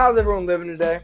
How's everyone living today?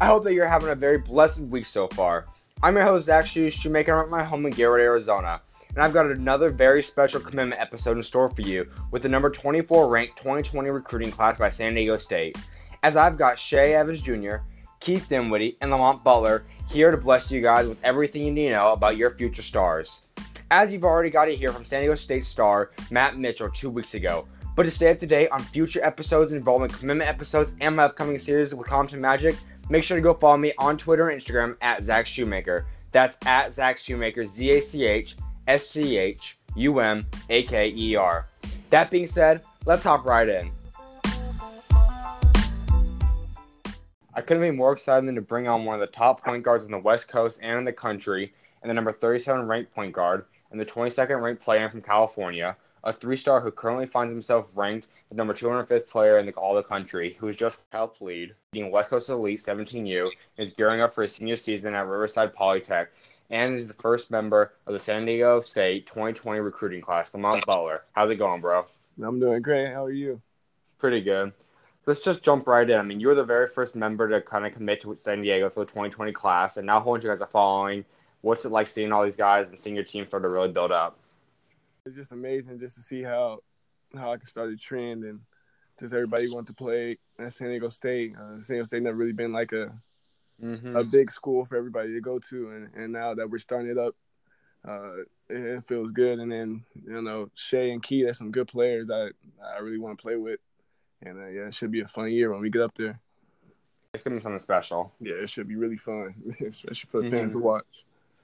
I hope that you're having a very blessed week so far. I'm your host, Zach Shoemaker. I'm at my home in Garrett, Arizona, and I've got another very special commitment episode in store for you with the number 24-ranked 2020 recruiting class by San Diego State, as I've got Shea Evans Jr., Keith Dinwiddie, and Lamont Butler here to bless you guys with everything you need to know about your future stars. As you've already got to hear from San Diego State star Matt Mitchell 2 weeks ago, but to stay up to date on future episodes involving commitment episodes and my upcoming series with Compton Magic, make sure to go follow me on Twitter and Instagram at Zach Shoemaker. That's at Zach Shoemaker, ZACH SCHUMAKER. That being said, let's hop right in. I couldn't be more excited than to bring on one of the top point guards on the West Coast and in the country, and the number 37-ranked point guard, and the 22nd-ranked player from California, a three-star who currently finds himself ranked the number 205th player in all the country, who has just helped lead the West Coast Elite 17U, and is gearing up for his senior season at Riverside Polytech, and is the first member of the San Diego State 2020 recruiting class, Lamont Butler. How's it going, bro? I'm doing great. How are you? Pretty good. Let's just jump right in. I mean, you were the very first member to kind of commit to San Diego for the 2020 class, and now you guys are following. What's it like seeing all these guys and seeing your team start to really build up? It's just amazing just to see how I can start a trend and just everybody want to play at San Diego State. San Diego State never really been like a big school for everybody to go to, and now that we're starting it up, it feels good. And then, you know, Shea and Key, that's some good players I really want to play with. And, yeah, it should be a fun year when we get up there. It's going to be something special. Yeah, it should be really fun, especially for the fans to watch.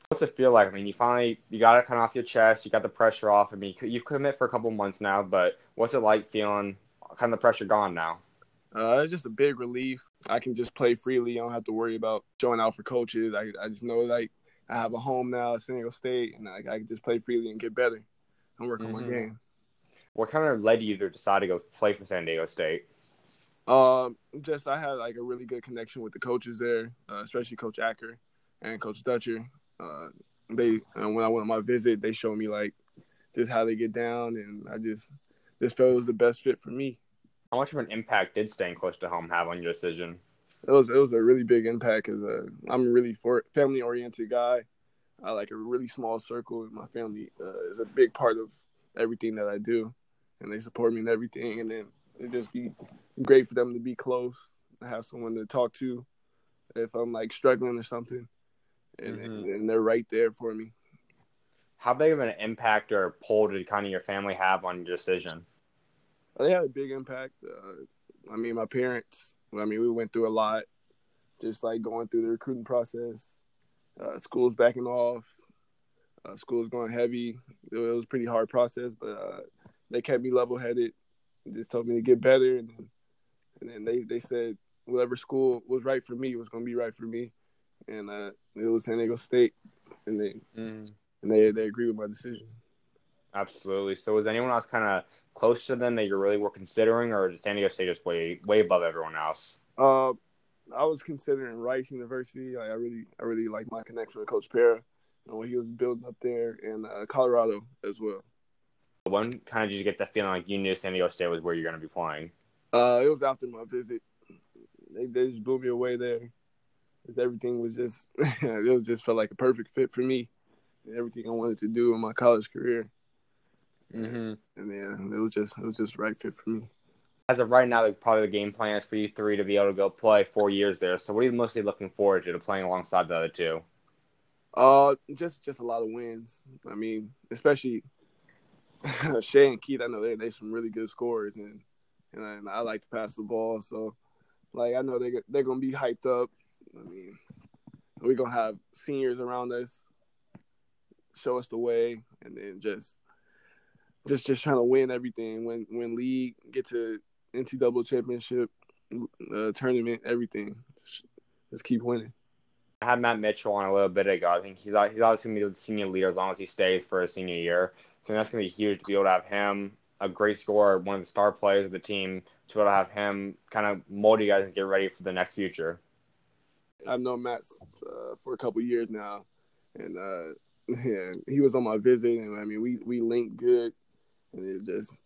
What's it feel like? I mean, you got it kind of off your chest. You got the pressure off. I mean, you've committed for a couple months now, but what's it like feeling kind of the pressure gone now? It's just a big relief. I can just play freely. I don't have to worry about showing out for coaches. I just know, like, I have a home now at San Diego State, and I can just play freely and get better and work on my game. What kind of led you to decide to go play for San Diego State? Just I had, like, a really good connection with the coaches there, especially Coach Acker and Coach Dutcher. When I went on my visit, they showed me, like, just how they get down, and I just felt it was the best fit for me. How much of an impact did staying close to home have on your decision? It was a really big impact because I'm a really family-oriented guy. I like a really small circle, and my family is a big part of everything that I do. And they support me in everything, and then it'd just be great for them to be close, have someone to talk to if I'm, like, struggling or something, and they're right there for me. How big of an impact or pull did kind of your family have on your decision? They had a big impact. I mean, my parents, we went through a lot, just, like, going through the recruiting process, schools backing off, schools going heavy. It was a pretty hard process, but they kept me level-headed. They just told me to get better, and then they said whatever school was right for me was going to be right for me, and it was San Diego State, and they agreed with my decision. Absolutely. So was anyone else kind of close to them that you really were considering, or did San Diego State just way above everyone else? I was considering Rice University. Like, I really like my connection with Coach Perra and what he was building up there, and Colorado as well. When kind of did you get that feeling like you knew San Diego State was where you're going to be playing? It was after my visit. They just blew me away there. Everything was just – it just felt like a perfect fit for me. Everything I wanted to do in my college career. And, yeah, it was just right fit for me. As of right now, probably the game plan is for you three to be able to go play 4 years there. So what are you mostly looking forward to playing alongside the other two? Just a lot of wins. I mean, especially – Shea and Keith, I know they're some really good scorers, and I like to pass the ball. So, like, I know they're going to be hyped up. I mean, we're going to have seniors around us show us the way, and then just trying to win everything, win league, get to NCAA championship, tournament, everything. Just keep winning. I had Matt Mitchell on a little bit ago. I think he's obviously going to be the senior leader as long as he stays for his senior year. So that's going to be huge to be able to have him, a great scorer, one of the star players of the team, to be able to have him kind of mold you guys and get ready for the next future. I've known Matt for a couple of years now, and yeah, he was on my visit, and I mean we linked good, and it just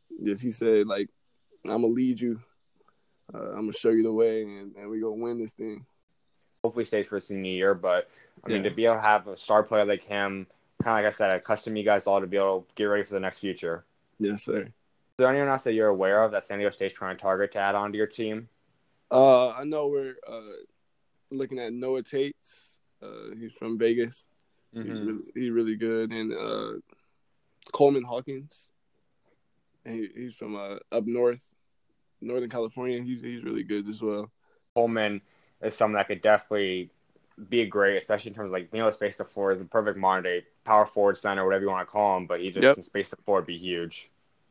he said, like, I'm gonna lead you, I'm going to show you the way, and we're going to win this thing. Hopefully stays for his senior year, but, I mean, to be able to have a star player like him, kind of like I said, I custom you guys all to be able to get ready for the next future. Yes, sir. Is there anyone else that you're aware of that San Diego State's trying to target to add on to your team? I know we're looking at Noah Tates. He's from Vegas. Mm-hmm. He's really good. And Coleman Hawkins. He's from up north, Northern California. He's really good as well. Coleman is someone that could definitely be great, especially in terms of, like, being able to space the floor. Is the perfect modern day power forward, center, whatever you want to call him, but he just can space the floor, be huge.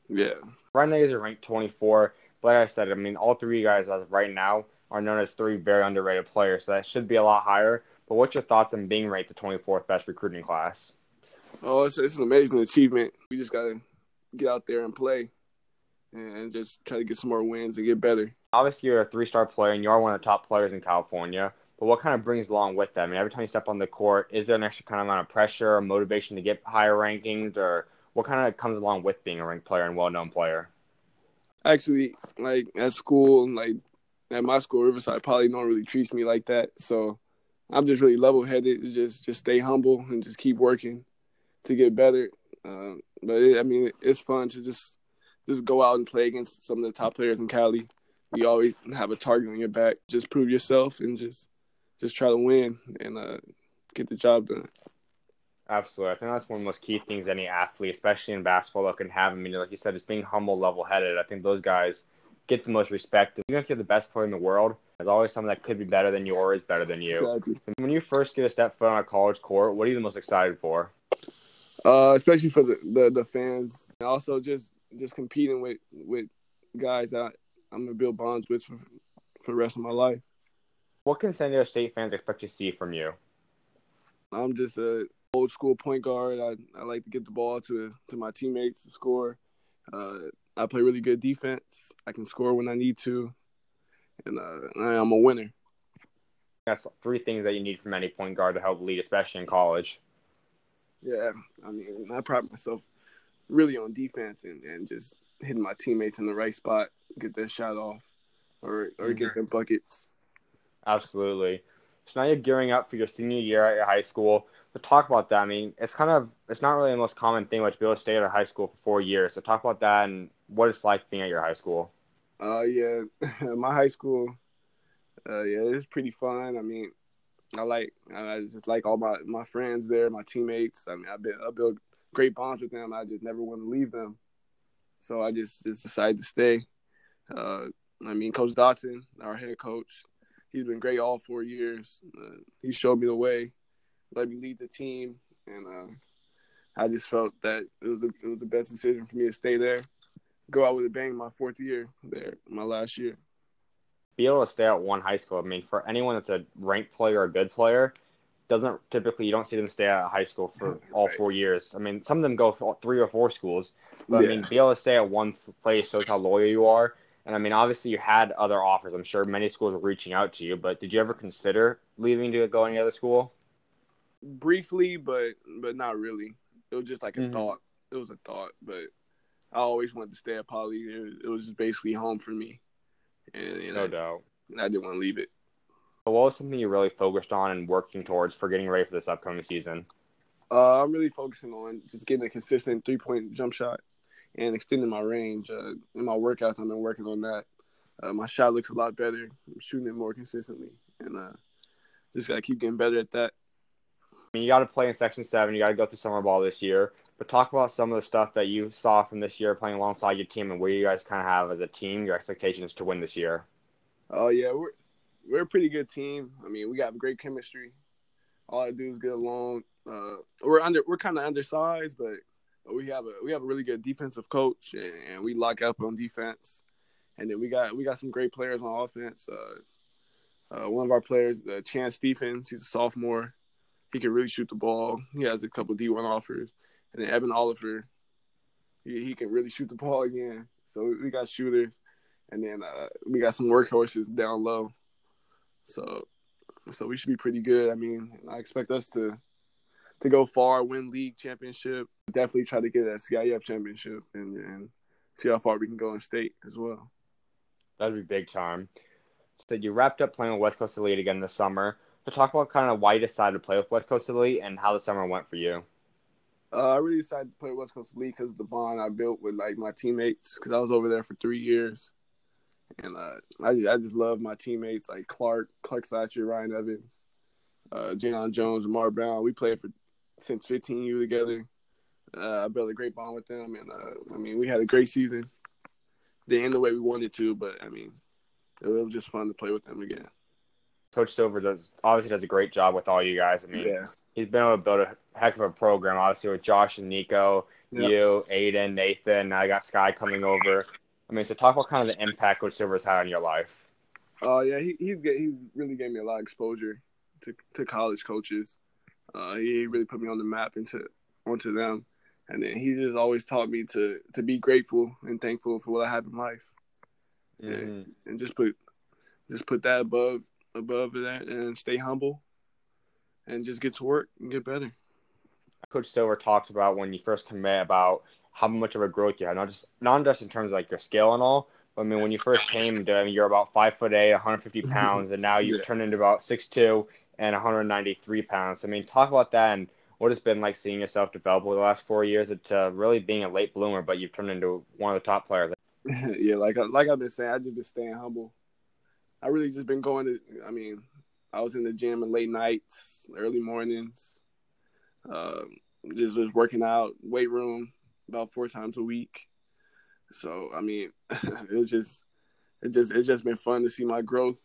Yeah. Right now, he's ranked 24. But like I said, I mean, all three guys as of right now are known as three very underrated players, so that should be a lot higher. But what's your thoughts on being ranked the 24th best recruiting class? Oh, it's an amazing achievement. We just got to get out there and play and just try to get some more wins and get better. Obviously, you're a three-star player, and you are one of the top players in California. But what kind of brings along with that? I mean, every time you step on the court, is there an extra kind of amount of pressure or motivation to get higher rankings? Or what kind of comes along with being a ranked player and well-known player? Actually, like, at school, like, at my school, Riverside Poly, no one really treats me like that. So I'm just really level-headed. Just stay humble and just keep working to get better. It's fun to just go out and play against some of the top players in Cali. You always have a target on your back. Just prove yourself and just try to win and get the job done. Absolutely. I think that's one of the most key things any athlete, especially in basketball, that can have. I mean, like you said, it's being humble, level-headed. I think those guys get the most respect. Even if you're the best player in the world, there's always someone that could be better than you or is better than you. Exactly. When you first get a step foot on a college court, what are you the most excited for? Especially for the fans. And also just competing with guys that I'm going to build bonds with for the rest of my life. What can San Diego State fans expect to see from you? I'm just an old-school point guard. I like to get the ball to my teammates to score. I play really good defense. I can score when I need to. And I'm a winner. That's three things that you need from any point guard to help lead, especially in college. Yeah, I mean, I pride myself really on defense and just hitting my teammates in the right spot, get their shot off, or get their buckets. Absolutely. So now you're gearing up for your senior year at your high school. But talk about that. I mean, it's not really the most common thing, but to be able to stay at a high school for 4 years. So talk about that and what it's like being at your high school. Yeah, my high school, it's pretty fun. I mean, I just like all my friends there, my teammates. I mean, I built great bonds with them. I just never want to leave them. So I just decided to stay. Coach Dotson, our head coach, he's been great all 4 years. He showed me the way, let me lead the team, and I just felt that it was the best decision for me to stay there, go out with a bang my fourth year there, my last year. Be able to stay at one high school, I mean, for anyone that's a ranked player or a good player, you don't see them stay at high school for all 4 years. I mean, some of them go for 3 or 4 schools. But, I mean, be able to stay at one place shows how loyal you are. And, I mean, obviously you had other offers. I'm sure many schools were reaching out to you. But did you ever consider leaving to go any other school? Briefly, but not really. It was just like a thought. It was a thought. But I always wanted to stay at Poly. It was just basically home for me. And, no doubt. I didn't want to leave it. What was something you really focused on and working towards for getting ready for this upcoming season? I'm really focusing on just getting a consistent three-point jump shot and extending my range. In my workouts, I've been working on that. My shot looks a lot better. I'm shooting it more consistently. And just got to keep getting better at that. I mean, you got to play in Section 7. You got to go through summer ball this year. But talk about some of the stuff that you saw from this year playing alongside your team and where you guys kind of have as a team, your expectations to win this year. Oh, yeah, we're a pretty good team. I mean, we got great chemistry. All I do is get along. We're kind of undersized, but we have a really good defensive coach, and we lock up on defense. And then we got some great players on offense. One of our players, Chance Stephens, he's a sophomore. He can really shoot the ball. He has a couple D1 offers. And then Evan Oliver, he can really shoot the ball again. So we got shooters, and then we got some workhorses down low. So we should be pretty good. I mean, I expect us to go far, win league championship. Definitely try to get that CIF championship and see how far we can go in state as well. That'd be big time. So you wrapped up playing with West Coast Elite again this summer. So talk about kind of why you decided to play with West Coast Elite and how the summer went for you. I really decided to play West Coast Elite because of the bond I built with like my teammates. Because I was over there for 3 years, and I just love my teammates like Clark Satchy, Ryan Evans, Jalen Jones, Jamar Brown. We played since 15U together. I built a great bond with them, and we had a great season. They end the way we wanted to, but it was just fun to play with them again. Coach Silver obviously does a great job with all you guys. He's been able to build a heck of a program, obviously, with Josh and Nico, you, Aiden, Nathan. Now I got Sky coming over. So talk about kind of the impact Coach Silver's had on your life. Oh, yeah, he really gave me a lot of exposure to college coaches. He really put me on the map and onto them. And then he just always taught me to be grateful and thankful for what I have in life. And just put that above that and stay humble and just get to work and get better. Coach Silver talked about when you first commit about how much of a growth you had, not just in terms of like your skill and all, but when you first came to you're about 5'8", 150 pounds, and now you've turned into about 6'2" and 193 pounds. Talk about that and what it's been like seeing yourself develop over the last 4 years to really being a late bloomer, but you've turned into one of the top players. Yeah, like I've been saying, I've just been staying humble. I really just been going to – I was in the gym in late nights, early mornings, just working out, weight room about 4 times a week. So, it's just been fun to see my growth.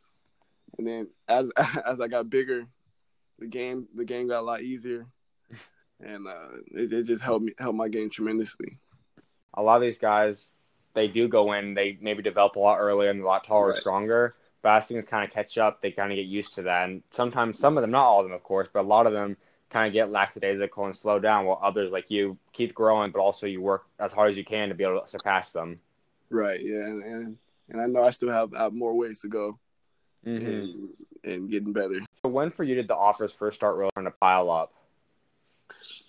And then as I got bigger, the game got a lot easier. And it just helped my game tremendously. A lot of these guys, they do go in, they maybe develop a lot earlier and a lot taller and stronger. But as things kind of catch up, they kind of get used to that. And sometimes some of them, not all of them, of course, but a lot of them kind of get lackadaisical and slow down, while others like you keep growing, but also you work as hard as you can to be able to surpass them. Right, yeah. And I know I still have more ways to go and getting better. So when for you did the offers first start rolling to pile up?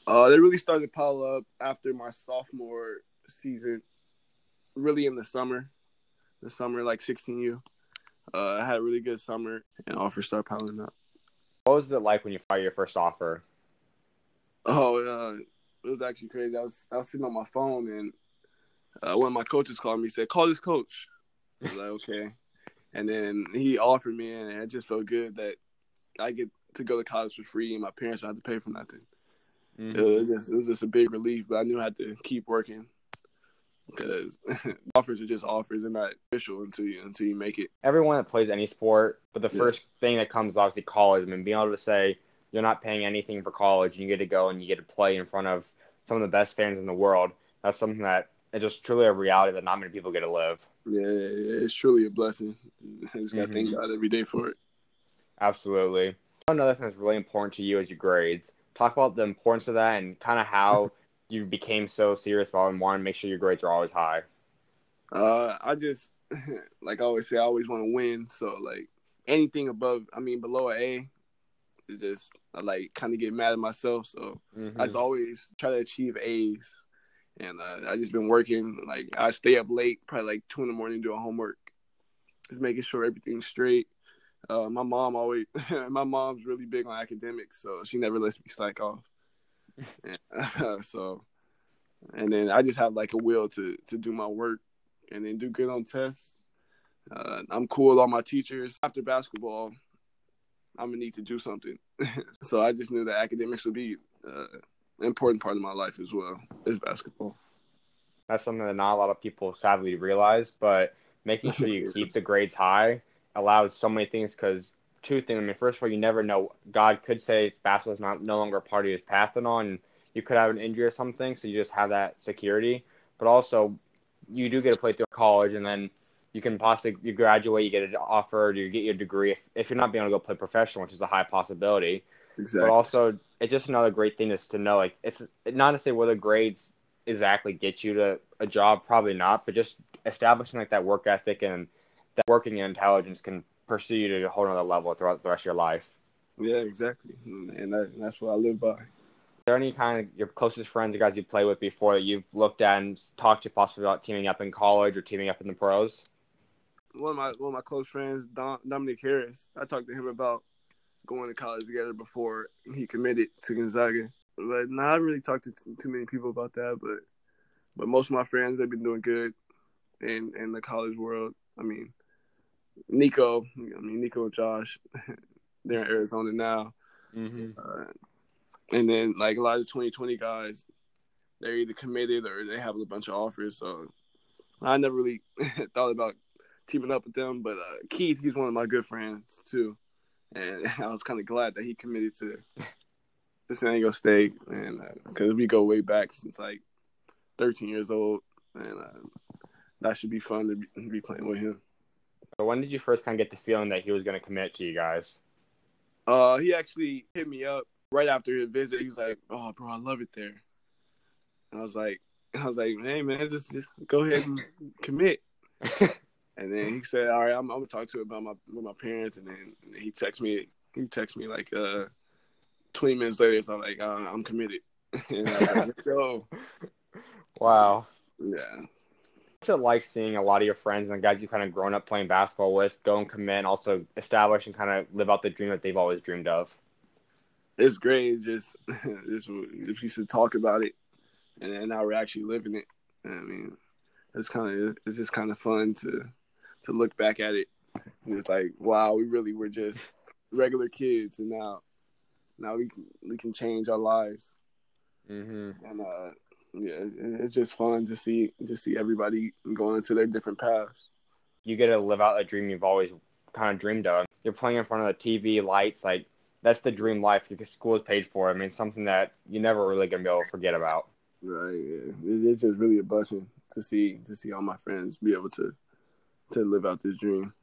They really started to pile up after my sophomore season, really in the summer like 16U. I had a really good summer, and offers started piling up. What was it like when you got your first offer? Oh, it was actually crazy. I was sitting on my phone, and one of my coaches called me and said, "Call this coach." I was like, okay. And then he offered me, and I just felt good that I get to go to college for free, and my parents don't have to pay for nothing. It was just a big relief, but I knew I had to keep working. Because offers are just offers. They're not official until you make it. Everyone that plays any sport, but the first thing that comes is obviously college. Being able to say you're not paying anything for college, and you get to go and you get to play in front of some of the best fans in the world, that's something that is just truly a reality that not many people get to live. Yeah, it's truly a blessing. I just got to thank God every day for it. Absolutely. Another thing that's really important to you is your grades. Talk about the importance of that and kind of how – you became so serious about and wanted to make sure your grades are always high. I just, like I always say, I always want to win. So, like, anything below an A is just, I, like, kind of get mad at myself. So, I just always try to achieve A's. And I just been working. Like, I stay up late, probably, like, 2 in the morning doing homework. Just making sure everything's straight. My mom's really big on academics, so she never lets me slack off. And then I just have like a will to do my work and then do good on tests. I'm cool with all my teachers. After basketball, I'm gonna need to do something. So I just knew that academics would be an important part of my life as well as basketball. That's something that not a lot of people sadly realize, but making sure you keep the grades high allows so many things because. Two things. First of all, you never know. God could say basketball is no longer a part of his path and all, and you could have an injury or something, so you just have that security. But also, you do get to play through college, and then you can possibly you graduate, you get an offer, you get your degree if you're not being able to go play professional, which is a high possibility. Exactly. But also, it's just another great thing is to know. Like it's not to say whether grades exactly get you to a job, probably not, but just establishing like that work ethic and that working and intelligence can pursue you to a whole other level throughout the rest of your life. Yeah, exactly. And that's what I live by. Are there any kind of your closest friends or guys you play with before that you've looked at and talked to possibly about teaming up in college or teaming up in the pros? one of my close friends, Dominic Harris. I talked to him about going to college together before he committed to Gonzaga. But no, I haven't really talked to too many people about that. But most of my friends, they've been doing good in the college world. I mean, Nico and Josh, they're in Arizona now. Mm-hmm. And then, like, a lot of 2020 guys, they're either committed or they have a bunch of offers. So I never really thought about teaming up with them. But Keith, he's one of my good friends, too. And I was kind of glad that he committed to San Diego State. And because we go way back since, like, 13 years old. And that should be fun to be playing with him. When did you first kind of get the feeling that he was going to commit to you guys? He actually hit me up right after his visit. He was like, "Oh, bro, I love it there." And I was like, "Hey, man, just go ahead and commit." And then he said, "All right, I'm gonna talk to you about with my parents." And then he texted me. He texted me like 20 minutes later. So I'm like, "I'm committed." And I was like, "Let's go!" Wow. Yeah. What's it like seeing a lot of your friends and the guys you've kind of grown up playing basketball with go and commit and also establish and kind of live out the dream that they've always dreamed of? It's great. Just we should talk about it, and now we're actually living it. I mean, it's just kind of fun to look back at it. And it's like, wow, we really were just regular kids, and now we can change our lives. Mm-hmm. And yeah, it's just fun to see everybody going to their different paths. You get to live out a dream you've always kind of dreamed of. You're playing in front of the TV lights. Like, that's the dream life. Your school is paid for. I mean, something that you're never really going to be able to forget about. Right. Yeah. It's just really a blessing to see all my friends be able to live out this dream.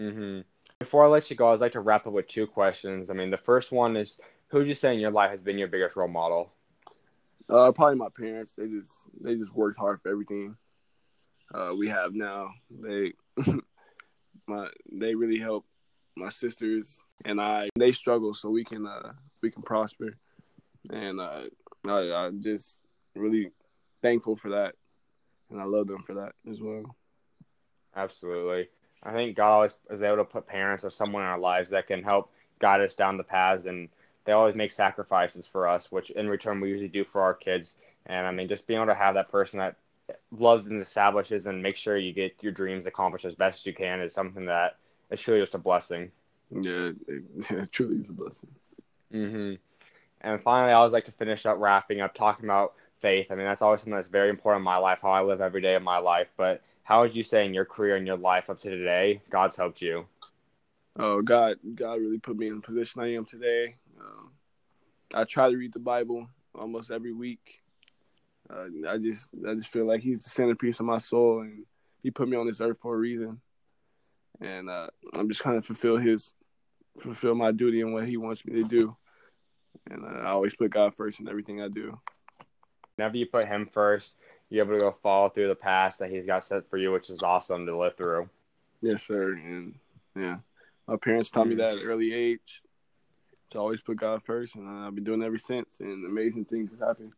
Mm-hmm. Before I let you go, I'd like to wrap up with two questions. I mean, the first one is, who would you say in your life has been your biggest role model? Probably my parents. They just worked hard for everything we have now. They really helped my sisters and I. They struggle so we can prosper, and I'm just really thankful for that, and I love them for that as well. Absolutely, I think God always is able to put parents or someone in our lives that can help guide us down the paths and. They always make sacrifices for us, which in return we usually do for our kids. And I mean, just being able to have that person that loves and establishes and makes sure you get your dreams accomplished as best as you can is something that is truly just a blessing. Yeah, it truly is a blessing. Mm-hmm. And finally, I always like to finish up wrapping up talking about faith. I mean, that's always something that's very important in my life, how I live every day of my life. But how would you say in your career and your life up to today, God's helped you? Oh, God really put me in the position I am today. I try to read the Bible almost every week. I just feel like He's the centerpiece of my soul, and He put me on this earth for a reason. And I'm just trying to fulfill my duty and what He wants me to do. And I always put God first in everything I do. Whenever you put Him first, you're able to go follow through the path that He's got set for you, which is awesome to live through. Yes, sir. And yeah, my parents taught me that at an early age. To always put God first, and I've been doing it ever since, and amazing things have happened.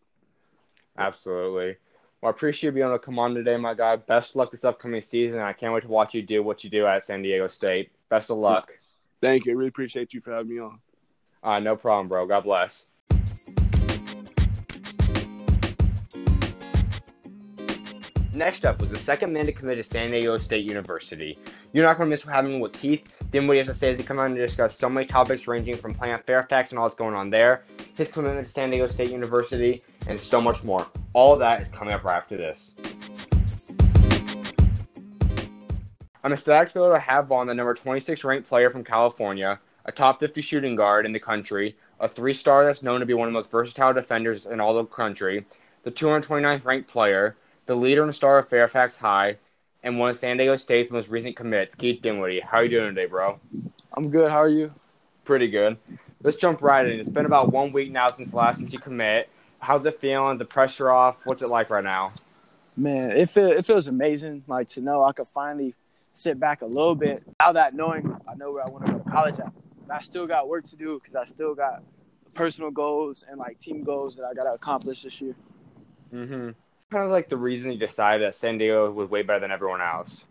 Absolutely. Well, I appreciate you being able to come on today, my guy. Best of luck this upcoming season. I can't wait to watch you do what you do at San Diego State. Best of luck. Thank you. I really appreciate you for having me on. No problem, bro. God bless. Next up was the second man to commit to San Diego State University. You're not going to miss having what Keith Dinwiddie has to say as he comes on to discuss so many topics ranging from playing at Fairfax and all that's going on there, his commitment to San Diego State University, and so much more. All of that is coming up right after this. I'm ecstatic to be able to have on the number 26 ranked player from California, a top 50 shooting guard in the country, a 3-star that's known to be one of the most versatile defenders in all the country, the 229th ranked player, the leader and star of Fairfax High, and one of San Diego State's most recent commits, Keith Dinwiddie. How are you doing today, bro? I'm good. How are you? Pretty good. Let's jump right in. It's been about 1 week now since you commit. How's it feeling? The pressure off? What's it like right now? Man, it feels amazing. Like, to know I could finally sit back a little bit. Now that knowing I know where I want to go to college at, and I still got work to do because I still got personal goals and like team goals that I got to accomplish this year. Mm-hmm. Kind of like the reason you decided that San Diego was way better than everyone else?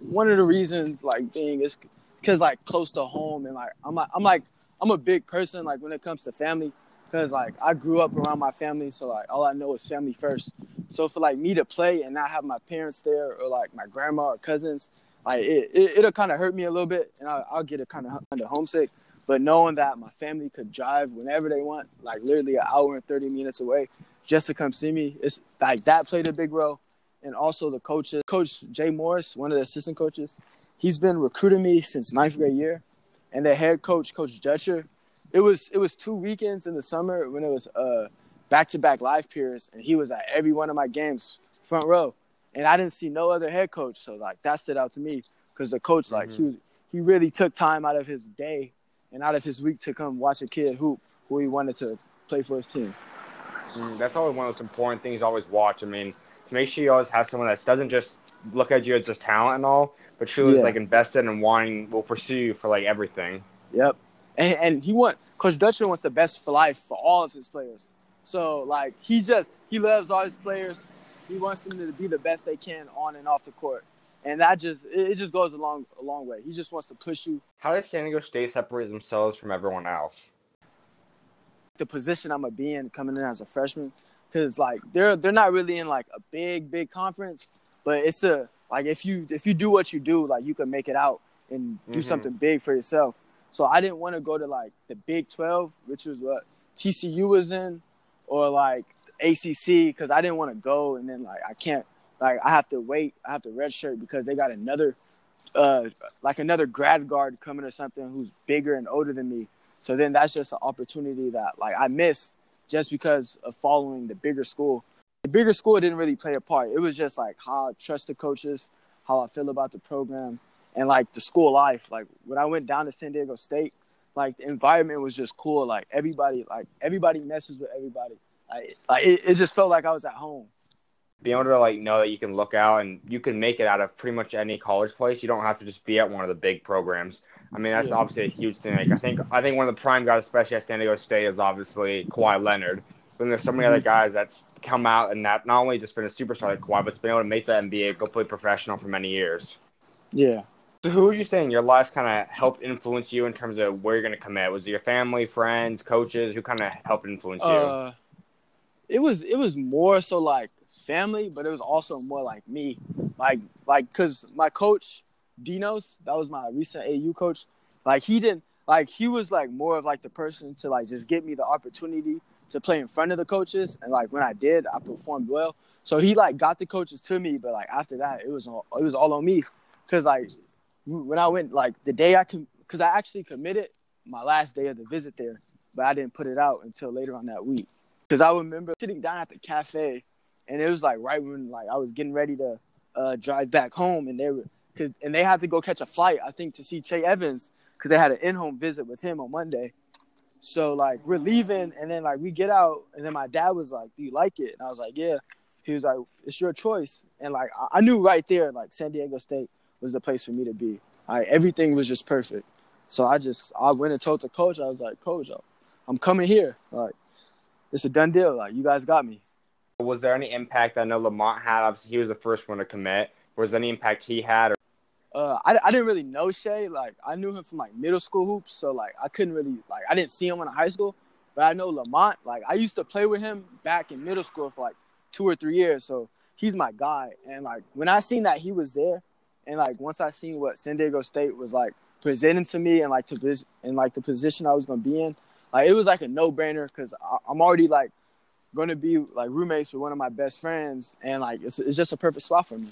one of the reasons, like, being is because, like, close to home, and like I'm a big person, like, when it comes to family, because, like, I grew up around my family, so, like, all I know is family first. So for, like, me to play and not have my parents there, or, like, my grandma or cousins, like, it'll kind of hurt me a little bit, and I'll get kind of homesick. But knowing that my family could drive whenever they want, like, literally an hour and 30 minutes away just to come see me, it's like that played a big role. And also the coaches, Coach Jay Morris, one of the assistant coaches, he's been recruiting me since 9th grade year. And the head coach, Coach Dutcher, it was 2 weekends in the summer when it was back-to-back live periods, and he was at every one of my games front row. And I didn't see no other head coach, so, like, that stood out to me because the coach, like, he really took time out of his day and out of his week to come watch a kid hoop who he wanted to play for his team. That's always one of those important things to always watch. I mean, to make sure you always have someone that doesn't just look at you as just talent and all, but truly is, like, invested in wanting, will pursue you for, like, everything. Yep. And Coach Dutcher wants the best for life for all of his players. So, like, he loves all his players. He wants them to be the best they can on and off the court. And that just goes a long way. He just wants to push you. How does San Diego State separate themselves from everyone else? The position I'm going to be in coming in as a freshman, because, like, they're not really in, like, a big conference, but it's a, like, if you do what you do, like, you can make it out and do something big for yourself. So I didn't want to go to, like, the Big 12, which was what TCU was in, or, like, ACC, because I didn't want to go and then, like, I can't, like, I have to wait. I have to redshirt because they got another grad guard coming or something who's bigger and older than me. So then that's just an opportunity that, like, I missed just because of following the bigger school. The bigger school didn't really play a part. It was just, like, how I trust the coaches, how I feel about the program, and, like, the school life. Like, when I went down to San Diego State, like, the environment was just cool. Like, everybody messes with everybody. Like it just felt like I was at home. Being able to, like, know that you can look out and you can make it out of pretty much any college place. You don't have to just be at one of the big programs. I mean, that's obviously a huge thing. Like, I think one of the prime guys, especially at San Diego State, is obviously Kawhi Leonard. Then there's so many other guys that's come out and that not only just been a superstar like Kawhi, but it's been able to make the NBA, go play professional for many years. Yeah. So who would you say in your life kind of helped influence you in terms of where you're going to come at? Was it your family, friends, coaches? Who kind of helped influence you? It was more so, like, family, but it was also more like me, like because my coach Dinos, that was my recent AU coach, like, he didn't, like, he was, like, more of, like, the person to, like, just get me the opportunity to play in front of the coaches, and, like, when I did, I performed well, so he, like, got the coaches to me, but, like, after that, it was all on me, because, like, when I went, like, the day because I actually committed my last day of the visit there, but I didn't put it out until later on that week, because I remember sitting down at the cafe. And it was, like, right when, like, I was getting ready to drive back home, and they had to go catch a flight, I think, to see Shea Evans, because they had an in-home visit with him on Monday. So, like, we're leaving, and then, like, we get out, and then my dad was like, "Do you like it?" And I was like, "Yeah." He was like, "It's your choice." And, like, I knew right there, like, San Diego State was the place for me to be. Like, everything was just perfect. So I went and told the coach. I was like, "Coach, I'm coming here. Like, it's a done deal. Like, you guys got me." Was there any impact? I know Lamont had, obviously, he was the first one to commit. Was there any impact he had? I didn't really know Shea. Like, I knew him from, like, middle school hoops. So, like, I couldn't really, like, I didn't see him in high school. But I know Lamont, like, I used to play with him back in middle school for, like, 2 or 3 years. So, he's my guy. And, like, when I seen that he was there, and, like, once I seen what San Diego State was, like, presenting to me and, like, the position I was going to be in, like, it was, like, a no-brainer because I'm already, like, going to be, like, roommates with one of my best friends, and, like, it's just a perfect spot for me.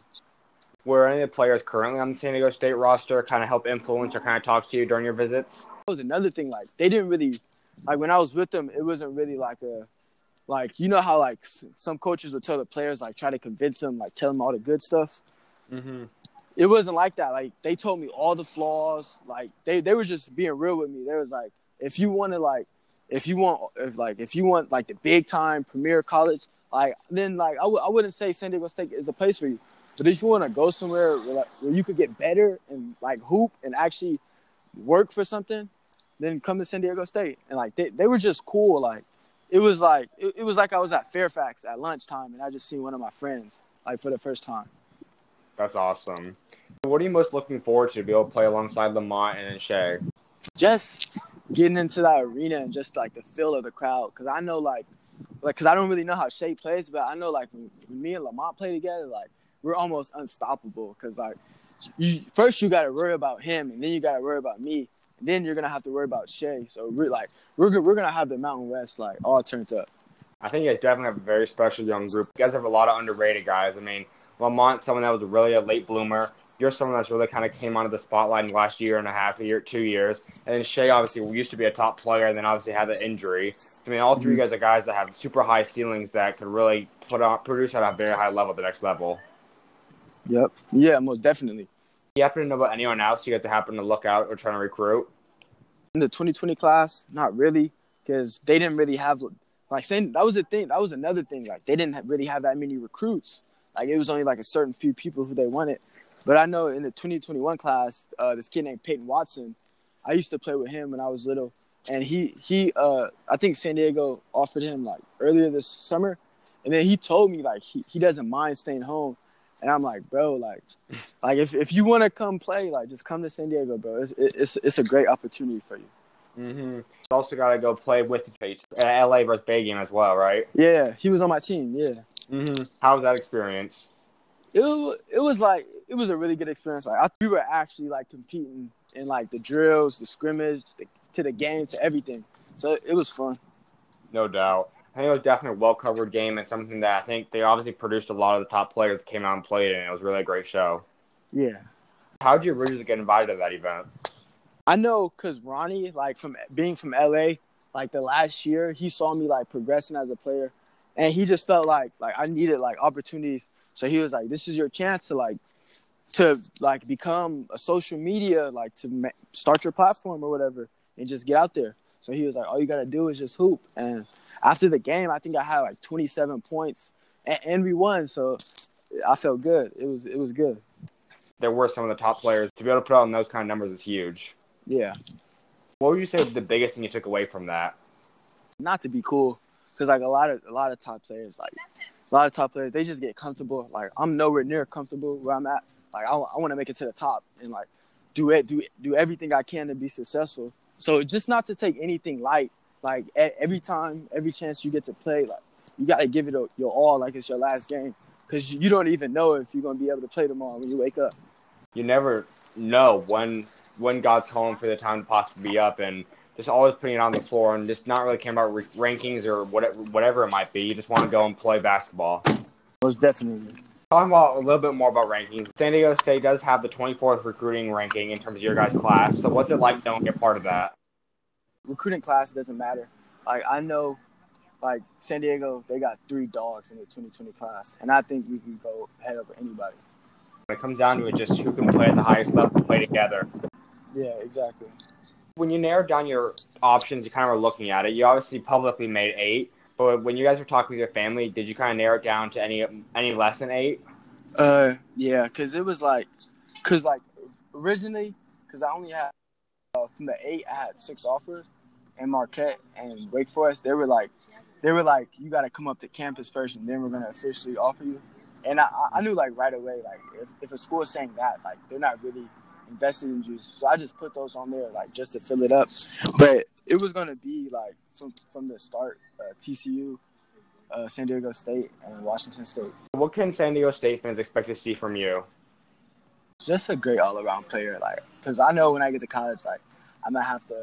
Were any of the players currently on the San Diego State roster kind of help influence or kind of talk to you during your visits? That was another thing, like, they didn't really, like, when I was with them, it wasn't really, like, a, like, you know how, like, some coaches will tell the players, like, try to convince them, like, tell them all the good stuff? Mm-hmm. It wasn't like that. Like, they told me all the flaws. Like, they were just being real with me. They was like, if you want to, like, If you want, like, the big-time premier college, like, then, like, I wouldn't say San Diego State is the place for you. But if you want to go somewhere where you could get better and, like, hoop and actually work for something, then come to San Diego State. And, like, they were just cool. Like, it was like I was at Fairfax at lunchtime, and I just seen one of my friends, like, for the first time. That's awesome. What are you most looking forward to be able to play alongside Lamont and Shea? Just getting into that arena and just, like, the feel of the crowd. Because I know, because I don't really know how Shea plays, but I know, like, when me and Lamont play together, like, we're almost unstoppable. Because, like, first you got to worry about him, and then you got to worry about me. And then you're going to have to worry about Shea. So, we're going to have the Mountain West, like, all turned up. I think you guys definitely have a very special young group. You guys have a lot of underrated guys. I mean, Lamont's someone that was really a late bloomer. You're someone that's really kind of came onto the spotlight in the last year and a half, 2 years. And then Shea obviously used to be a top player and then obviously had the injury. I mean, all three of you guys are guys that have super high ceilings that could really produce at a very high level, the next level. Yep. Yeah, most definitely. Do you happen to know about anyone else you guys happen to look out or trying to recruit? In the 2020 class, not really, because they didn't really have – that was the thing. That was another thing. Like, they didn't really have that many recruits. Like, it was only, like, a certain few people who they wanted. But I know in the 2021 class, this kid named Peyton Watson, I used to play with him when I was little. And he I think San Diego offered him, like, earlier this summer. And then he told me, like, he doesn't mind staying home. And I'm like, bro, like if you want to come play, like, just come to San Diego, bro. It's a great opportunity for you. Mm-hmm. Also got to go play with the Patriots at L.A. versus Bay game as well, right? Yeah, he was on my team, yeah. Mm-hmm. How was that experience? It was a really good experience. Like, we were actually, like, competing in, like, the drills, the scrimmage, to the game, to everything. So it was fun. No doubt. I think it was definitely a well-covered game and something that I think they obviously produced a lot of the top players that came out and played in. It was really a great show. Yeah. How did you originally get invited to that event? I know because Ronnie, like, from being from L.A., like, the last year, he saw me, like, progressing as a player. And he just felt like I needed, like, opportunities. So he was like, this is your chance to become a social media, like, to start your platform or whatever and just get out there. So he was like, all you got to do is just hoop. And after the game, I think I had, like, 27 points. And we won, so I felt good. It was good. There were some of the top players. To be able to put on those kind of numbers is huge. Yeah. What would you say was the biggest thing you took away from that? Not to be cool. Because, like, a lot of top players, like, a lot of top players, they just get comfortable. Like, I'm nowhere near comfortable where I'm at. Like, I want to make it to the top and, like, do everything I can to be successful. So just not to take anything light. Like, every time, every chance you get to play, like, you got to give it your all like it's your last game. Because you don't even know if you're going to be able to play tomorrow when you wake up. You never know when God's calling for the time to possibly be up and – just always putting it on the floor and just not really caring about rankings or whatever it might be. You just want to go and play basketball. Most definitely. Talking about a little bit more about rankings, San Diego State does have the 24th recruiting ranking in terms of your guys' class. So what's it like to get part of that? Recruiting class doesn't matter. Like, I know, like, San Diego, they got 3 dogs in the 2020 class, and I think we can go head over anybody. When it comes down to it, just who can play at the highest level and play together. Yeah, exactly. When you narrowed down your options, you kind of were looking at it. You obviously publicly made 8, but when you guys were talking with your family, did you kind of narrow it down to any less than 8? Yeah, because it was like, originally, because I only had from the 8, I had 6 offers, and Marquette and Wake Forest, they were like, you got to come up to campus first, and then we're gonna officially offer you. And I knew, like, right away, like, if a school is saying that, like, they're not really invested in juice. So I just put those on there, like, just to fill it up. But it was going to be, like, from the start, TCU, San Diego State, and Washington State. What can San Diego State fans expect to see from you? Just a great all-around player, like, because I know when I get to college, like, I'm going to have to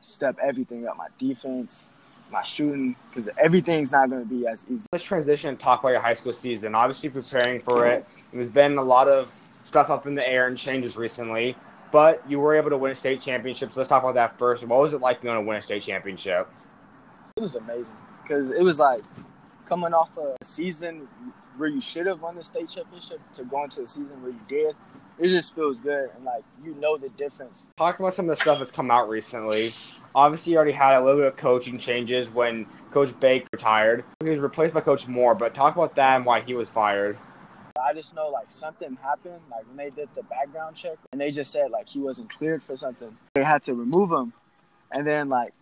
step everything up, my defense, my shooting, because everything's not going to be as easy. Let's transition and talk about your high school season. Obviously preparing for it, there's been a lot of stuff up in the air and changes recently, but you were able to win a state championship. So let's talk about that first. What was it like going to win a state championship? It was amazing because it was like coming off a season where you should have won the state championship to going to a season where you did. It just feels good and, like, you know the difference. Talk about some of the stuff that's come out recently. Obviously, you already had a little bit of coaching changes when Coach Baker retired. He was replaced by Coach Moore, but talk about that and why he was fired. I just know, like, something happened, like, when they did the background check, and they just said, like, he wasn't cleared for something. They had to remove him. And then, like,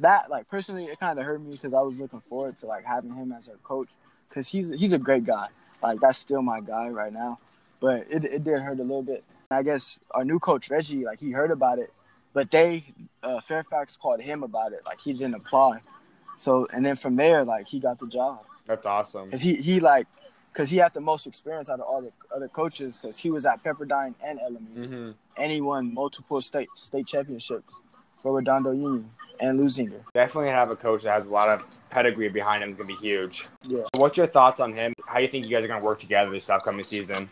that, like, personally, it kind of hurt me because I was looking forward to, like, having him as our coach because he's a great guy. Like, that's still my guy right now. but it did hurt a little bit. I guess our new coach, Reggie, like, he heard about it, but Fairfax called him about it. Like, he didn't apply. So, and then from there, like, he got the job. That's awesome. Cause he had the most experience out of all the other coaches, because he was at Pepperdine and LMU. Mm-hmm. And he won multiple state championships for Redondo Union and Lusinger. Definitely have a coach that has a lot of pedigree behind him is going to be huge. Yeah. So what's your thoughts on him? How do you think you guys are going to work together this upcoming season?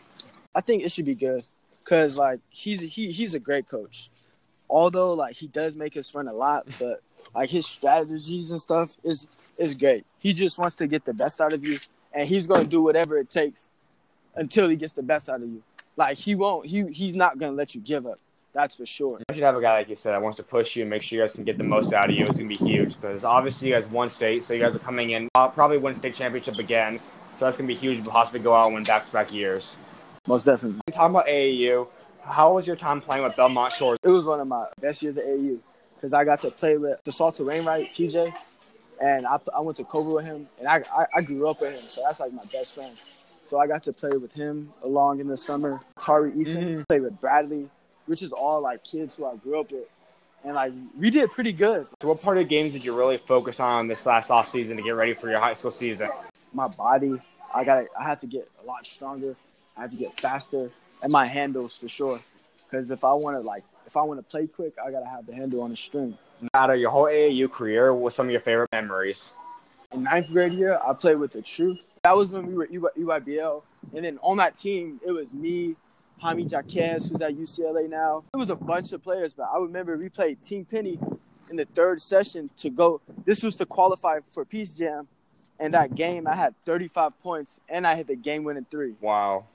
I think it should be good. Because, like, he's a great coach. Although, like, he does make us run a lot, but, like, his strategies and stuff is great. He just wants to get the best out of you, and he's going to do whatever it takes until he gets the best out of you. Like, he's not going to let you give up. That's for sure. You should have a guy, like you said, that wants to push you and make sure you guys can get the most out of you. It's going to be huge, because obviously you guys won state, so you guys are coming in probably win state championship again. So that's going to be huge, but possibly go out and win back-to-back years. Most definitely. Talking about AAU, how was your time playing with Belmont Shores? It was one of my best years at AAU, because I got to play with DeSalto Wainwright, TJ, and I went to Cobra with him, and I grew up with him, so that's like my best friend. So I got to play with him along in the summer. Tari Eason, played with Bradley, which is all like kids who I grew up with, and like we did pretty good. So what part of the games did you really focus on this last offseason to get ready for your high school season? My body, I had to get a lot stronger. I have to get faster, and my handles for sure. Because if I want to play quick, I gotta have the handle on the string. Out of your whole AAU career, what's some of your favorite memories? In ninth grade year, I played with the Truth. That was when we were EYBL, and then on that team, it was me, Jaime Jaquez, who's at UCLA now. It was a bunch of players, but I remember we played Team Penny in the third session to go. This was to qualify for Peace Jam, and that game I had 35 points, and I hit the game-winning three. Wow.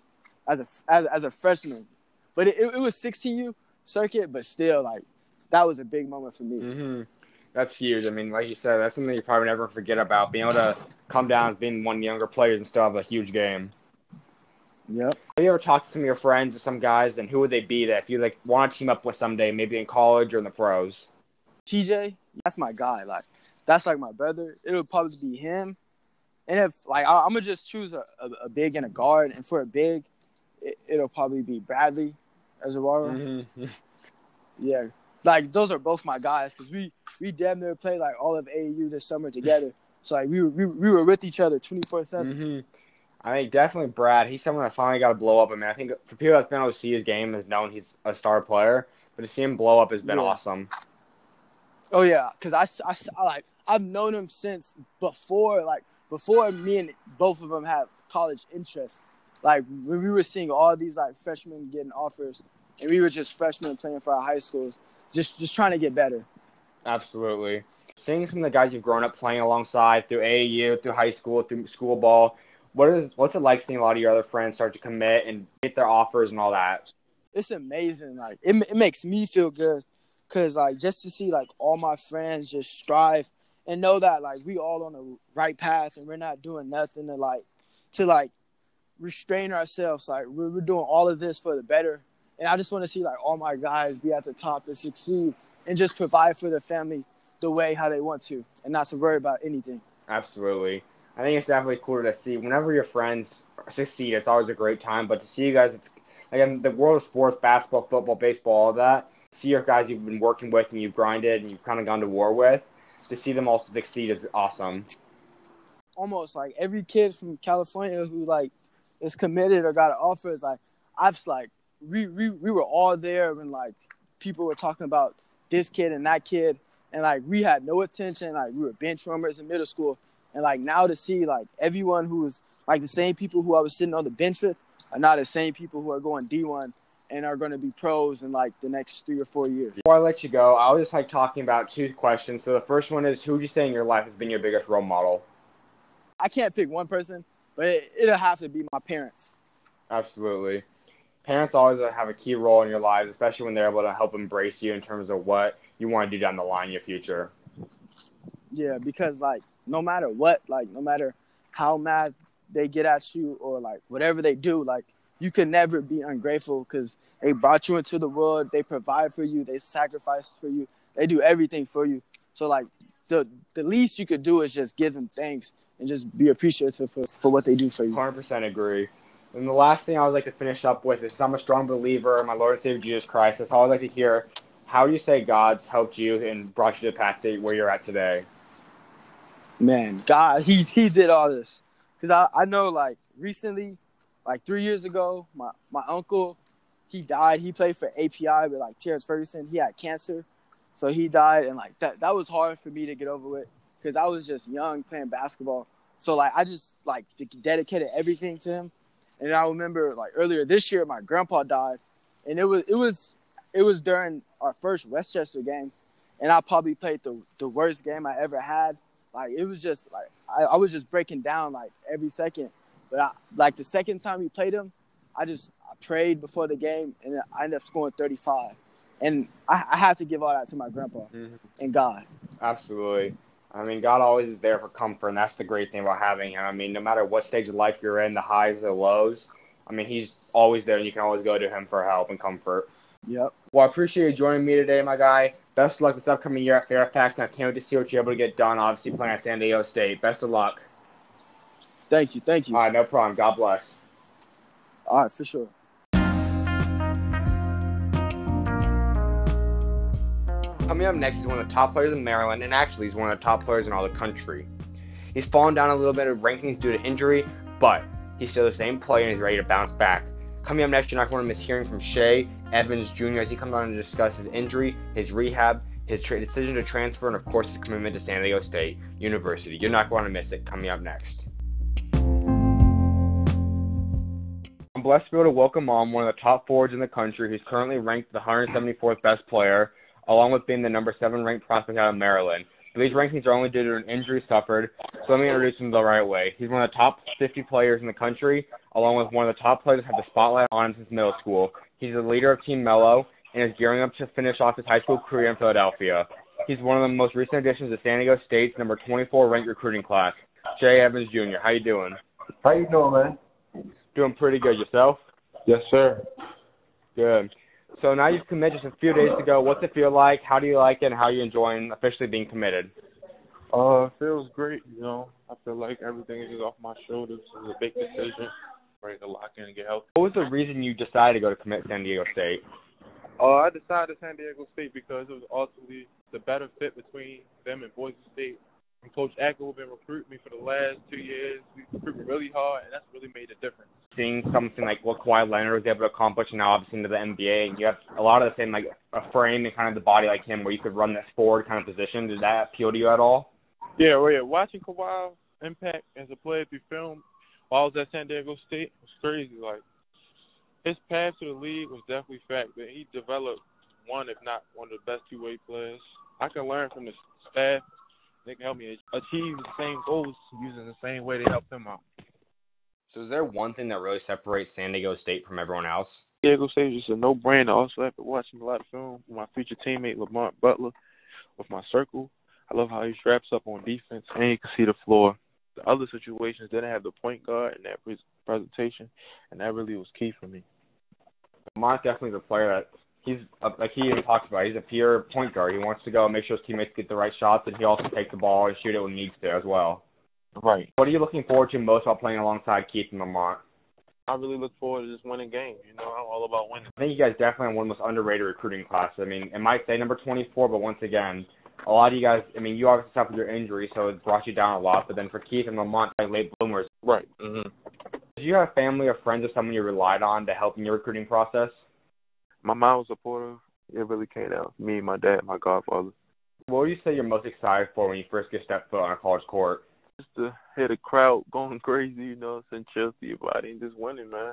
As a freshman, but it was 16U circuit, but still, like, that was a big moment for me. Mm-hmm. That's huge. I mean, like you said, that's something you probably never forget about, being able to come down as being one of the younger players and still have a huge game. Yep. Have you ever talked to some of your friends or some guys, and who would they be that if you, like, want to team up with someday, maybe in college or in the pros? TJ, that's my guy. Like, that's like my brother. It would probably be him. And if, like, I'm going to just choose a big and a guard, and for a big, it'll probably be Bradley as a wide receiver. Mm-hmm. Yeah. Like, those are both my guys, because we damn near played, like, all of AAU this summer together. So, like, we were with each other 24/7. Mm-hmm. I mean, definitely Brad. He's someone that finally got to blow up. I mean, I think for people that's been able to see his game, has known he's a star player, but to see him blow up has been awesome. Oh, yeah, because I've known him since before me and both of them had college interests. Like, when we were seeing all these, like, freshmen getting offers, and we were just freshmen playing for our high schools, just trying to get better. Absolutely. Seeing some of the guys you've grown up playing alongside through AAU, through high school, through school ball, what's it like seeing a lot of your other friends start to commit and get their offers and all that? It's amazing. Like, it makes me feel good, because, like, just to see, like, all my friends just strive and know that, like, we all on the right path, and we're not doing nothing to restrain ourselves. Like, we're doing all of this for the better, and I just want to see, like, all my guys be at the top and succeed and just provide for their family the way how they want to, and not to worry about anything. Absolutely. I think it's definitely cool to see whenever your friends succeed. It's always a great time, but to see you guys, it's like in the world of sports, basketball, football, baseball, all that, see your guys you've been working with and you've grinded and you've kind of gone to war with, to see them also succeed is awesome. Almost like every kid from California who, like, is committed or got an offer, it's like, we were all there when, like, people were talking about this kid and that kid, and, like, we had no attention. Like, we were bench runners in middle school, and, like, now to see, like, everyone who was, like, the same people who I was sitting on the bench with are now the same people who are going D1 and are going to be pros in, like, the next 3 or 4 years. Before I let you go, I was just, like, talking about two questions. So the first one is, who would you say in your life has been your biggest role model? I can't pick one person, but it'll have to be my parents. Absolutely. Parents always have a key role in your lives, especially when they're able to help embrace you in terms of what you want to do down the line in your future. Yeah, because, like, no matter what, like, no matter how mad they get at you or, like, whatever they do, like, you can never be ungrateful, because they brought you into the world. They provide for you. They sacrifice for you. They do everything for you. So, like, the least you could do is just give them thanks and just be appreciative for what they do for you. 100% agree. And the last thing I would like to finish up with is I'm a strong believer in my Lord and Savior Jesus Christ. That's all I'd like to hear. How do you say God's helped you and brought you to the path that where you're at today? Man, God, he did all this. Because I know, like, recently, like 3 years ago, my uncle, he died. He played for API with, like, Terrence Ferguson. He had cancer. So he died, and, like, that was hard for me to get over with because I was just young playing basketball. So, like, I just, like, dedicated everything to him. And I remember, like, earlier this year, my grandpa died, and it was during our first Westchester game, and I probably played the worst game I ever had. Like, it was just, like, I was just breaking down, like, every second. But, like, the second time we played him, I prayed before the game, and I ended up scoring 35. And I had to give all that to my grandpa and God. Absolutely. I mean, God always is there for comfort, and that's the great thing about having him. I mean, no matter what stage of life you're in, the highs, the lows, I mean, he's always there, and you can always go to him for help and comfort. Yep. Well, I appreciate you joining me today, my guy. Best of luck this upcoming year at Fairfax, and I can't wait to see what you're able to get done, obviously, playing at San Diego State. Best of luck. Thank you. Thank you. All right, no problem. God bless. All right, for sure. Coming up next is one of the top players in Maryland, and actually he's one of the top players in all the country. He's fallen down a little bit of rankings due to injury, but he's still the same player and he's ready to bounce back. Coming up next, you're not going to miss hearing from Shea Evans Jr. as he comes on to discuss his injury, his rehab, his decision to transfer, and of course his commitment to San Diego State University. You're not going to miss it. Coming up next. I'm blessed to be able to welcome on one of the top forwards in the country who's currently ranked the 174th best player, along with being the number 7 ranked prospect out of Maryland. But these rankings are only due to an injury suffered, so let me introduce him the right way. He's one of the top 50 players in the country, along with one of the top players that had the spotlight on him since middle school. He's the leader of Team Mello and is gearing up to finish off his high school career in Philadelphia. He's one of the most recent additions to San Diego State's number 24 ranked recruiting class. Shea Evans Jr., how you doing? How you doing, man? Doing pretty good. Yourself? Yes, sir. Good. So now you've committed just a few days ago. What's it feel like? How do you like it? And how are you enjoying officially being committed? It feels great, you know. I feel like everything is just off my shoulders. It was a big decision. Ready to lock in and get healthy. What was the reason you decided to go to commit San Diego State? I decided San Diego State because it was ultimately the better fit between them and Boise State. And Coach Acker, who has been recruiting me for the last 2 years, we've recruited really hard, and that's really made a difference. Seeing something like what Kawhi Leonard was able to accomplish now, obviously, into the NBA, and you have a lot of the same, like, a frame and kind of the body like him where you could run this forward kind of position. Did that appeal to you at all? Yeah, well, yeah. Watching Kawhi's impact as a player through film while I was at San Diego State was crazy. Like, his path to the league was definitely fact, but he developed one, if not one of the best two-way players. I can learn from the staff. They can help me achieve the same goals using the same way they helped them out. So is there one thing that really separates San Diego State from everyone else? San Diego State is just a no-brainer. Also, after watching a lot of film with my future teammate Lamont Butler with my circle, I love how he straps up on defense and you can see the floor. The other situations didn't have the point guard in that presentation, and that really was key for me. Lamont definitely is a player that he's, like he even talks about, he's a pure point guard. He wants to go and make sure his teammates get the right shots, and he also takes the ball and shoot it when he needs to as well. Right. What are you looking forward to most while playing alongside Keith and Lamont? I really look forward to just winning games. You know, I'm all about winning. I think you guys definitely have one of the most underrated recruiting classes. I mean, it might say number 24, but once again, a lot of you guys, I mean, you obviously suffered your injury, so it brought you down a lot. But then for Keith and Lamont, like late bloomers. Right. Mm-hmm. Do you have family or friends or someone you relied on to help in your recruiting process? My mom was supportive. It really came out. Me, my dad, my godfather. What would you say you're most excited for when you first get stepped foot on a college court? Just to hear the crowd going crazy, you know, send chills to your body and just winning, man.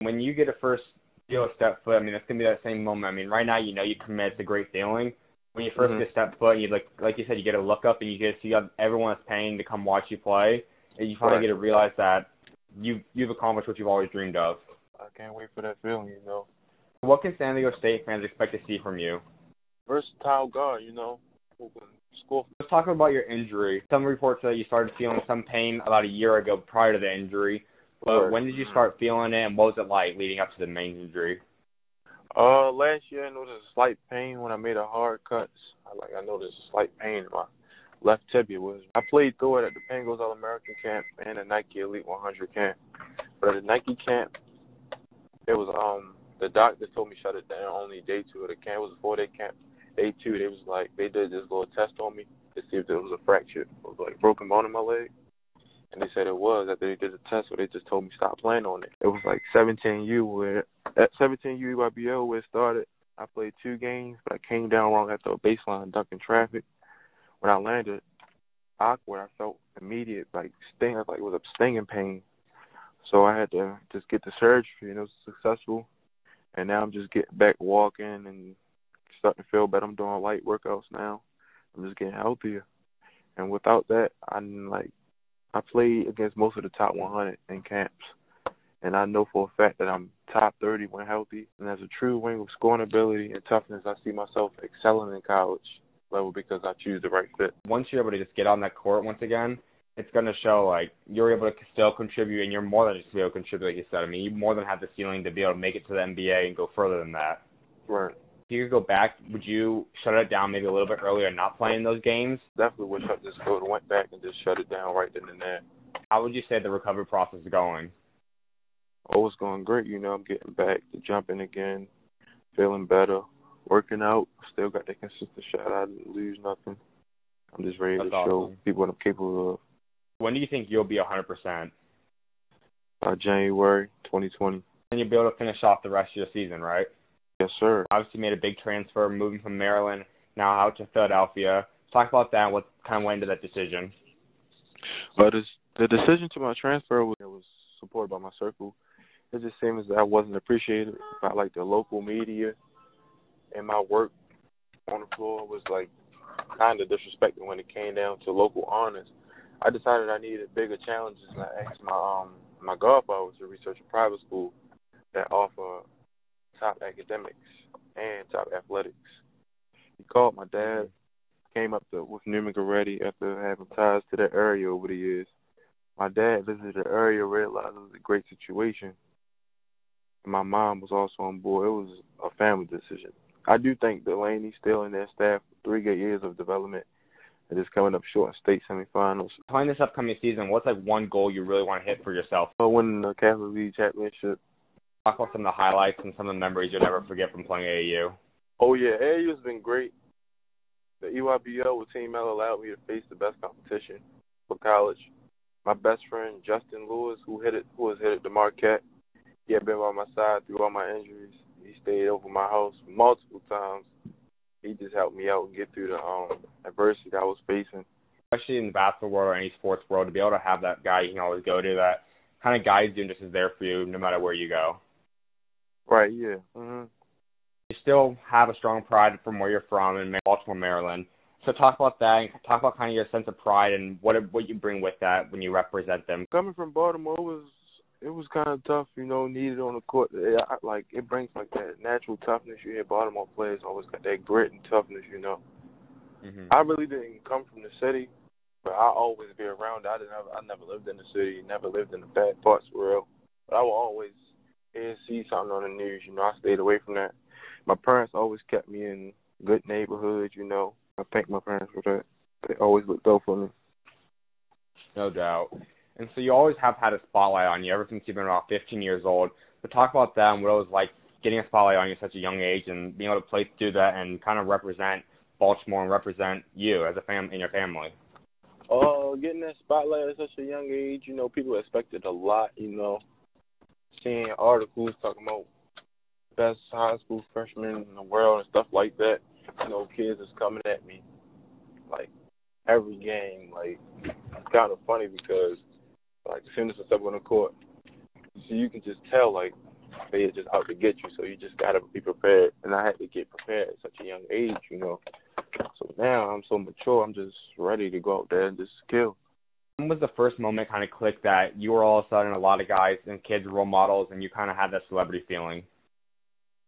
When you get a first deal of step foot, I mean, it's going to be that same moment. I mean, right now, you know, you commit. It's a great feeling. When you first get step foot, you like you said, you get a look up and you get to see everyone that's paying to come watch you play. And you finally get to realize that you've accomplished what you've always dreamed of. I can't wait for that feeling, you know. What can San Diego State fans expect to see from you? Versatile guard, you know. Let's talk about your injury. Some reports say you started feeling some pain about a year ago prior to the injury. But when did you start feeling it, and what was it like leading up to the main injury? Last year I noticed a slight pain when I made a hard cut. I noticed a slight pain in my left tibia. I played through it at the Pangos All-American camp and the Nike Elite 100 camp. But at the Nike camp, it was the doctor told me shut it down only day two of the camp. It was a 4-day camp. Day two, they was like, they did this little test on me to see if there was a fracture, it was like broken bone in my leg. And they said it was. After they did the test, so they just told me stop playing on it. It was like 17U where at 17U EYBL where it started. I played 2 games, but I came down wrong after a baseline ducking traffic. When I landed, awkward. I felt immediate like sting. Like it was a stinging pain. So I had to just get the surgery, and it was successful. And now I'm just getting back walking and starting to feel better. I'm doing light workouts now. I'm just getting healthier. And without that, I played against most of the top 100 in camps. And I know for a fact that I'm top 30 when healthy. And as a true wing with scoring ability and toughness, I see myself excelling in college level because I choose the right fit. Once you're able to just get on that court once again, it's going to show, like, you're able to still contribute, and you're more than just able to contribute, like you said. I mean, you more than have the ceiling to be able to make it to the NBA and go further than that. Right. If you could go back, would you shut it down maybe a little bit earlier and not play in those games? Definitely wish I just went back and just shut it down right then and there. How would you say the recovery process is going? Oh, it's going great. You know, I'm getting back to jumping again, feeling better, working out. Still got that consistent shot. I didn't lose nothing. I'm just ready to show people what I'm capable of. When do you think you'll be 100%? January 2020. And you'll be able to finish off the rest of your season, right? Yes, sir. Obviously made a big transfer, moving from Maryland now out to Philadelphia. Talk about that. What kind of went into that decision? Well, the decision to my transfer was supported by my circle. It just seems that I wasn't appreciated by, like, the local media, and my work on the floor was, like, kind of disrespected when it came down to local honors. I decided I needed bigger challenges, and I asked my godfather to research a private school that offer top academics and top athletics. He called my dad, came up with Newman Goretti after having ties to that area over the years. My dad visited the area, realized it was a great situation. My mom was also on board. It was a family decision. I do think Delaney still in their staff 3 good years of development. It is coming up short in state semifinals. Playing this upcoming season, what's like one goal you really want to hit for yourself? Winning the Catholic League championship. Talk about some of the highlights and some of the memories you'll never forget from playing AAU. Oh, yeah. AAU has been great. The EYBL with Team L allowed me to face the best competition for college. My best friend, Justin Lewis, who was headed to Marquette, he had been by my side through all my injuries. He stayed over my house multiple times. He just helped me out and get through the adversity that I was facing. Especially in the basketball world or any sports world, to be able to have that guy you can always go to, that kind of guy is doing just is there for you no matter where you go. Right, yeah. Mm-hmm. You still have a strong pride from where you're from in Baltimore, Maryland. So talk about that and talk about kind of your sense of pride and what you bring with that when you represent them. Coming from Baltimore, it was kind of tough, you know, needed on the court. It brings, like, that natural toughness. You hear Baltimore players always got that grit and toughness, you know. Mm-hmm. I really didn't come from the city, but I always be around. I never lived in the city, never lived in the bad parts of the world. But I will always see something on the news, you know. I stayed away from that. My parents always kept me in good neighborhoods, you know. I thank my parents for that. They always looked out for me. No doubt. And so you always have had a spotlight on you ever since you've been about 15 years old. But talk about that and what it was like getting a spotlight on you at such a young age and being able to play through that and kind of represent Baltimore and represent you as a in your family. Getting that spotlight at such a young age, you know, people expected a lot, you know. Seeing articles talking about best high school freshmen in the world and stuff like that. You know, kids is coming at me, like, every game. Like, it's kind of funny because, like, as soon as I step on the court, so you can just tell, like, they're just out to get you. So you just got to be prepared. And I had to get prepared at such a young age, you know. So now I'm so mature, I'm just ready to go out there and just kill. When was the first moment kind of clicked that you were all of a sudden a lot of guys and kids role models and you kind of had that celebrity feeling?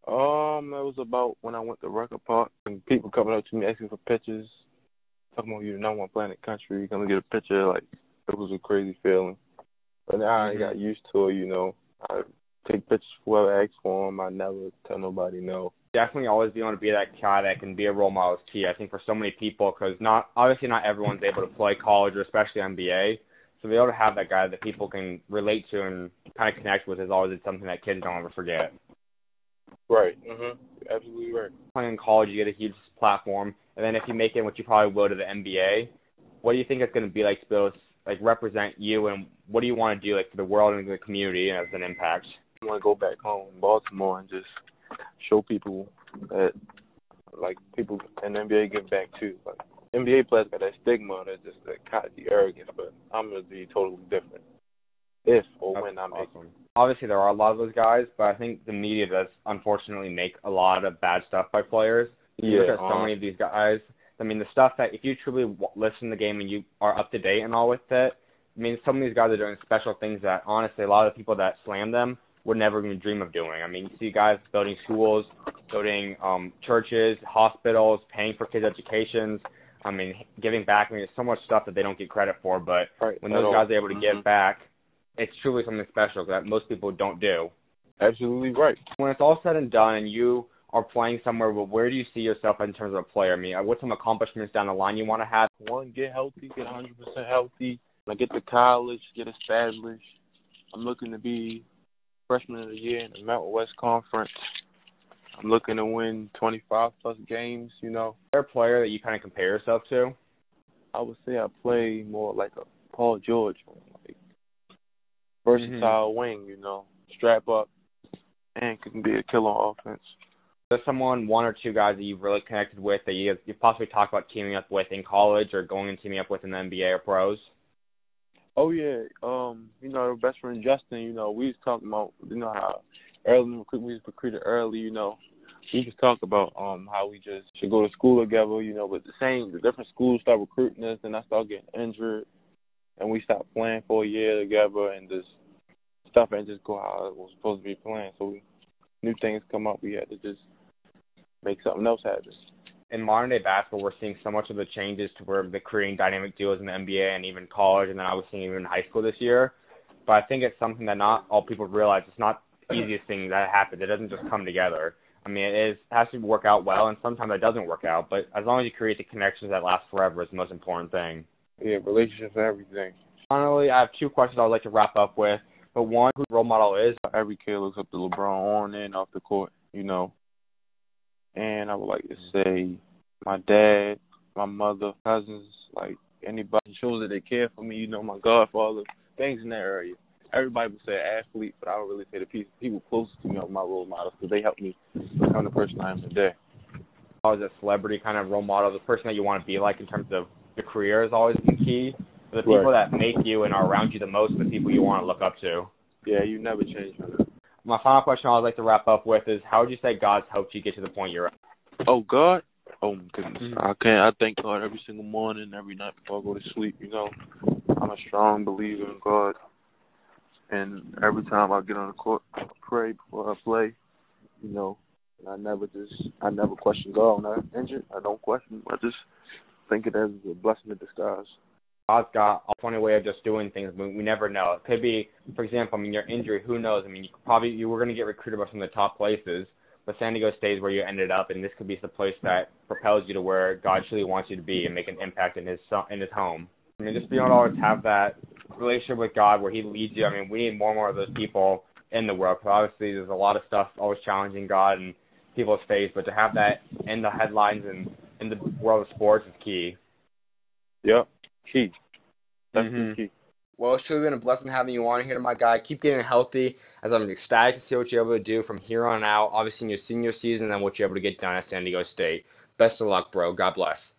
That was about when I went to Record Park and people coming up to me asking for pictures. Talking about, you're the number one player in the country, you're going to get a picture. Like, it was a crazy feeling. But now I got used to it, you know. I take pictures for whoever asks for them. I never tell nobody no. Definitely always be able to be that guy that can be a role model is key, I think, for so many people because obviously not everyone's able to play college or especially NBA. So to be able to have that guy that people can relate to and kind of connect with is always something that kids don't ever forget. Right. Mm-hmm. Absolutely right. Playing in college, you get a huge platform, and then if you make it, what you probably will, to the NBA, what do you think it's going to be like to be able to, like, represent you, and what do you want to do, like, for the world and the community as an impact? I want to go back home in Baltimore and just show people that, like, people in the NBA give back too. Like, NBA players got that stigma, that's just that cocky arrogance, but I'm going to be totally different if or that's when I make it. Obviously, there are a lot of those guys, but I think the media does unfortunately make a lot of bad stuff by players. You look at so many of these guys. I mean, the stuff that if you truly listen to the game and you are up to date and all with it, I mean, some of these guys are doing special things that, honestly, a lot of the people that slam them would never even dream of doing. I mean, you see guys building schools, building churches, hospitals, paying for kids' educations. I mean, giving back. I mean, there's so much stuff that they don't get credit for, but when those guys are able to give back, it's truly something special that most people don't do. Absolutely right. When it's all said and done and you are playing somewhere, but where do you see yourself in terms of a player? I mean, what's some accomplishments down the line you want to have? One, get healthy, get 100% healthy. I get to college, get established. I'm looking to be freshman of the year in the Mountain West Conference. I'm looking to win 25-plus games, you know. Is there a player that you kind of compare yourself to? I would say I play more like a Paul George, like versatile wing, you know, strap up, and can be a killer on offense. There's someone, one or two guys that you've really connected with that you possibly talked about teaming up with in college or going and teaming up with in the NBA or pros? Oh, yeah. You know, best friend Justin, you know, we was talking about, you know, how early, we was recruited early, you know. We just talked about how we just should go to school together, you know, but the different schools start recruiting us, and I start getting injured, and we stopped playing for a year together and just stuff and just go how we're supposed to be playing. So new things come up, we had to just make something else happen. In modern-day basketball, we're seeing so much of the changes to where they're creating dynamic duos in the NBA and even college, and then I was seeing even in high school this year. But I think it's something that not all people realize. It's not the easiest thing that happens. It doesn't just come together. I mean, it has to work out well, and sometimes it doesn't work out. But as long as you create the connections that last forever is the most important thing. Yeah, relationships and everything. Finally, I have two questions I would like to wrap up with. But one, who role model is? Every kid looks up to LeBron on and off the court, you know. And I would like to say my dad, my mother, cousins, like anybody shows that they care for me, you know, my godfather, things in that area. Everybody would say athlete, but I would really say the people closest to me are my role models because they helped me become the person I am today. Always a celebrity kind of role model, the person that you want to be like in terms of the career has always been key. The people that make you and are around you the most are the people you want to look up to. Yeah, you never change. My final question I would like to wrap up with is, how would you say God's helped you get to the point you're at? Oh, God? Oh, my goodness. I thank God every single morning, every night before I go to sleep, you know. I'm a strong believer in God. And every time I get on the court, I pray before I play, you know. And I never question God. When I'm injured, I don't question. I just think it as a blessing in disguise. God's got a funny way of just doing things. We never know. It could be, for example, I mean, your injury, who knows? I mean, you were going to get recruited by some of the top places, but San Diego State is where you ended up, and this could be the place that propels you to where God truly wants you to be and make an impact in his home. I mean, just being able to always have that relationship with God where he leads you. I mean, we need more and more of those people in the world. But obviously, there's a lot of stuff always challenging God and people's faith, but to have that in the headlines and in the world of sports is key. Yep. Key. That's key. Well, it's truly been a blessing having you on here, my guy. Keep getting healthy, as I'm ecstatic to see what you're able to do from here on out, obviously in your senior season, and what you're able to get done at San Diego State. Best of luck, bro. God bless.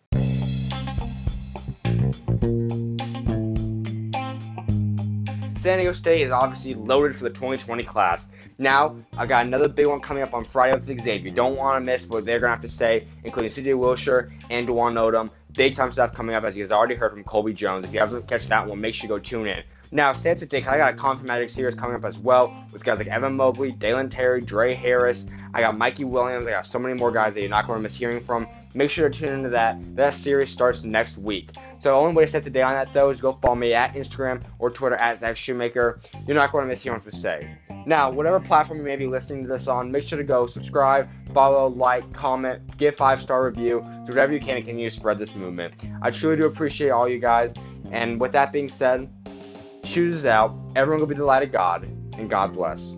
San Diego State is obviously loaded for the 2020 class. Now, I got another big one coming up on Friday with Xavier. Don't want to miss what they're going to have to say, including C.J. Wilshire and DeJuan Odom. Daytime stuff coming up, as you guys already heard from Colby Jones. If you haven't catch that one, make sure you go tune in. Now, stay up to date, I got a Compton Magic series coming up as well with guys like Evan Mobley, Dalen Terry, Dre Harris. I got Mikey Williams. I got so many more guys that you're not going to miss hearing from. Make sure to tune into that. That series starts next week. So the only way to stay up to date on that, though, is go follow me at Instagram or Twitter at Zach Shoemaker. You're not going to miss hearing from Say. Now, whatever platform you may be listening to this on, make sure to go subscribe, follow, like, comment, give 5-star review, do whatever you can to continue to spread this movement. I truly do appreciate all you guys. And with that being said, shoot us out. Everyone will be the light of God, and God bless.